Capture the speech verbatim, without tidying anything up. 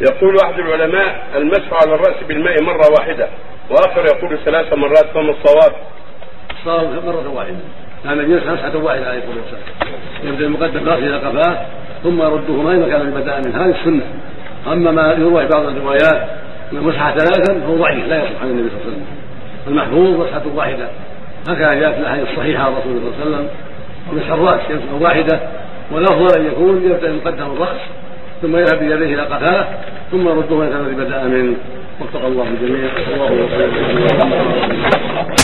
يقول أحد العلماء المسح على الرأس بالماء مرة واحدة، وآخر يقول ثلاث مرات، فما الصواب؟ الصواب مرة واحدة، كان النبي يمسح مسحة واحدة عليه الصلاة والسلام، يبدأ المقدم رأسه إلى قفاه ثم يردهما إذا كان بدأ من هذه السنة. أما ما يروى بعض الروايات مسحة ثلاثا فهو ضعيف لا يصح عن النبي صلى الله عليه وسلم، المحفوظ مسحة واحدة، هكذا جاءت الأحاديث الصحيحة عن رسول الله صلى الله عليه وسلم. مسح الرأس يمسح واحدة، والأفضل أن يكون يبدأ المقدم الرأس ثم يذهب بيديه إلى قفاه ثم يردهما إذا كان بدأ منه. وفق الله الجميع.